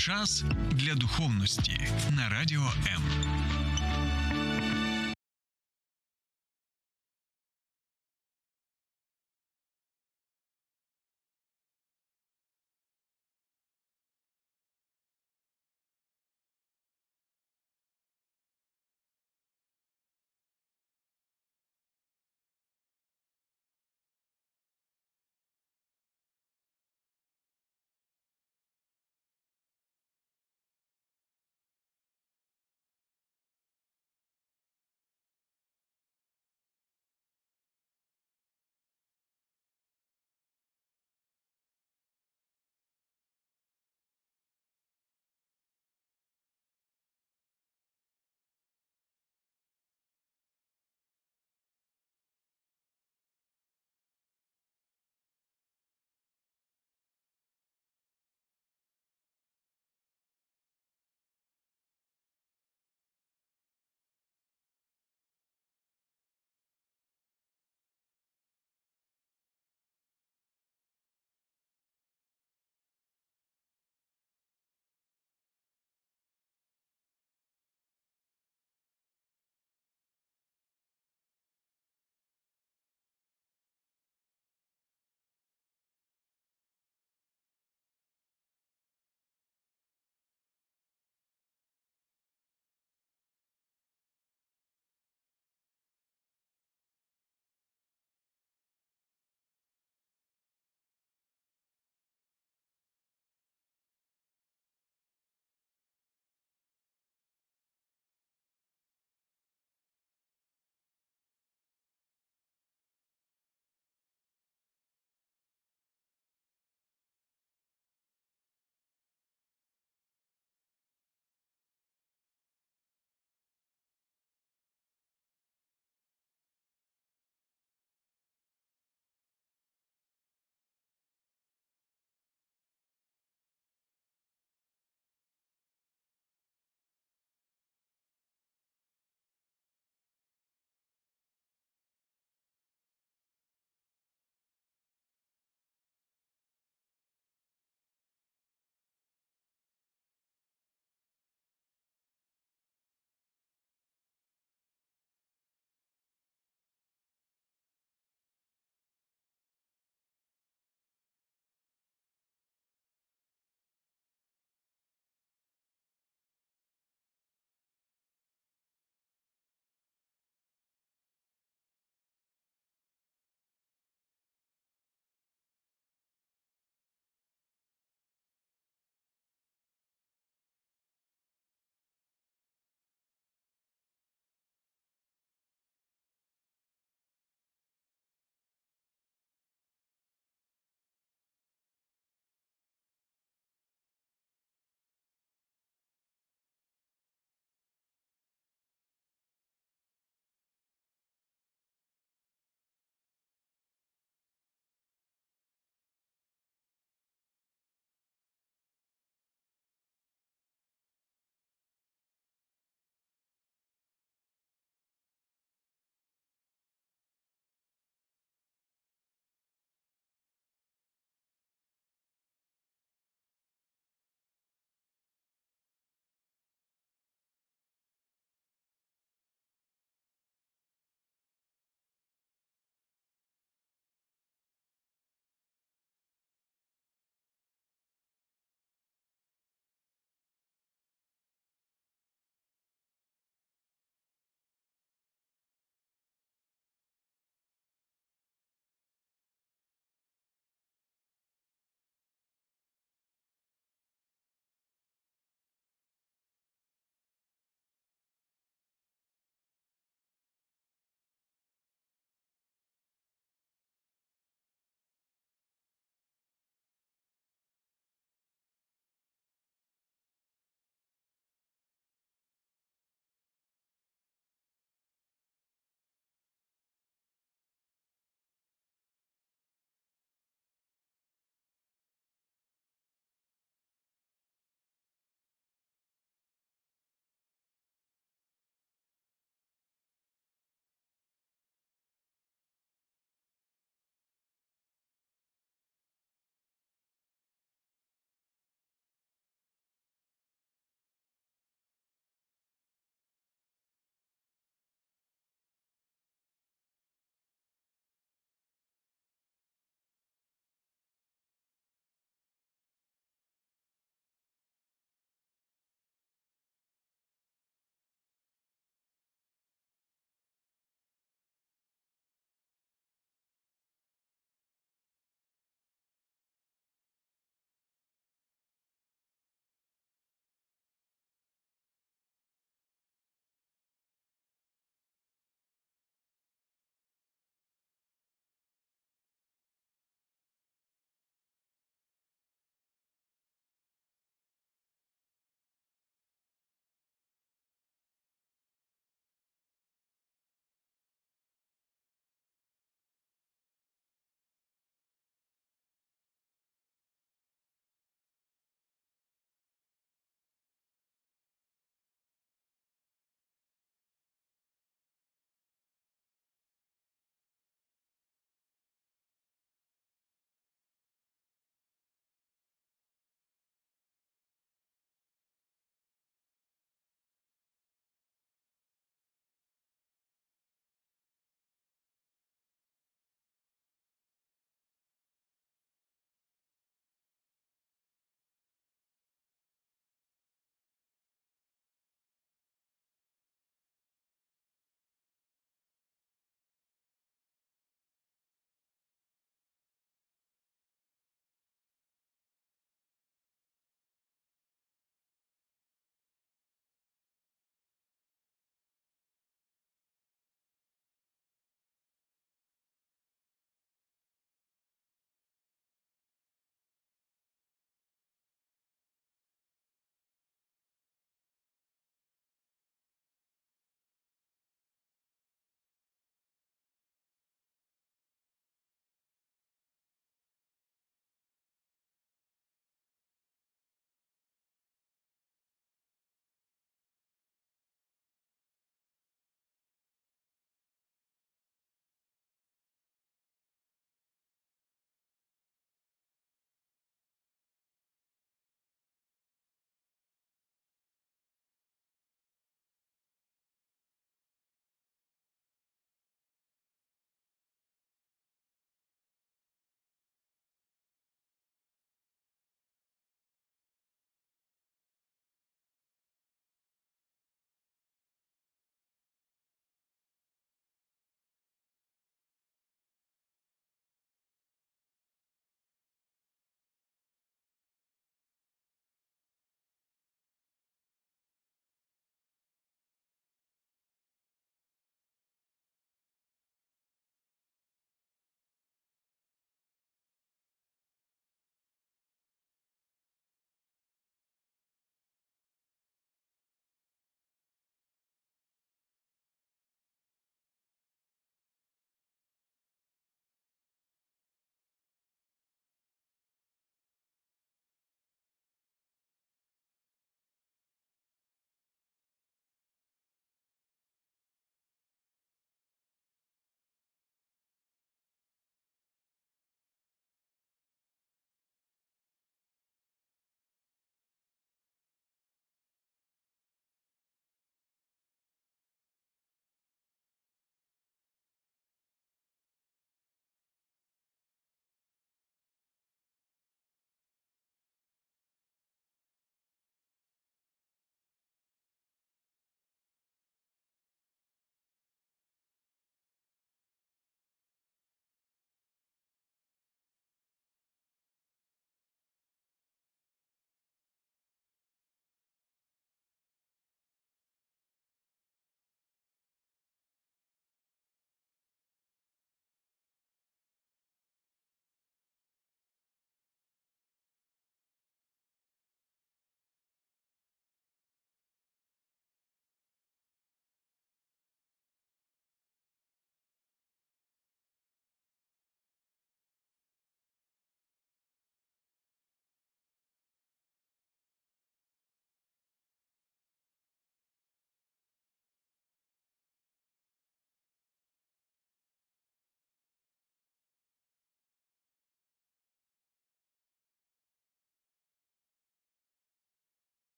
Час для духовності на Радіо М.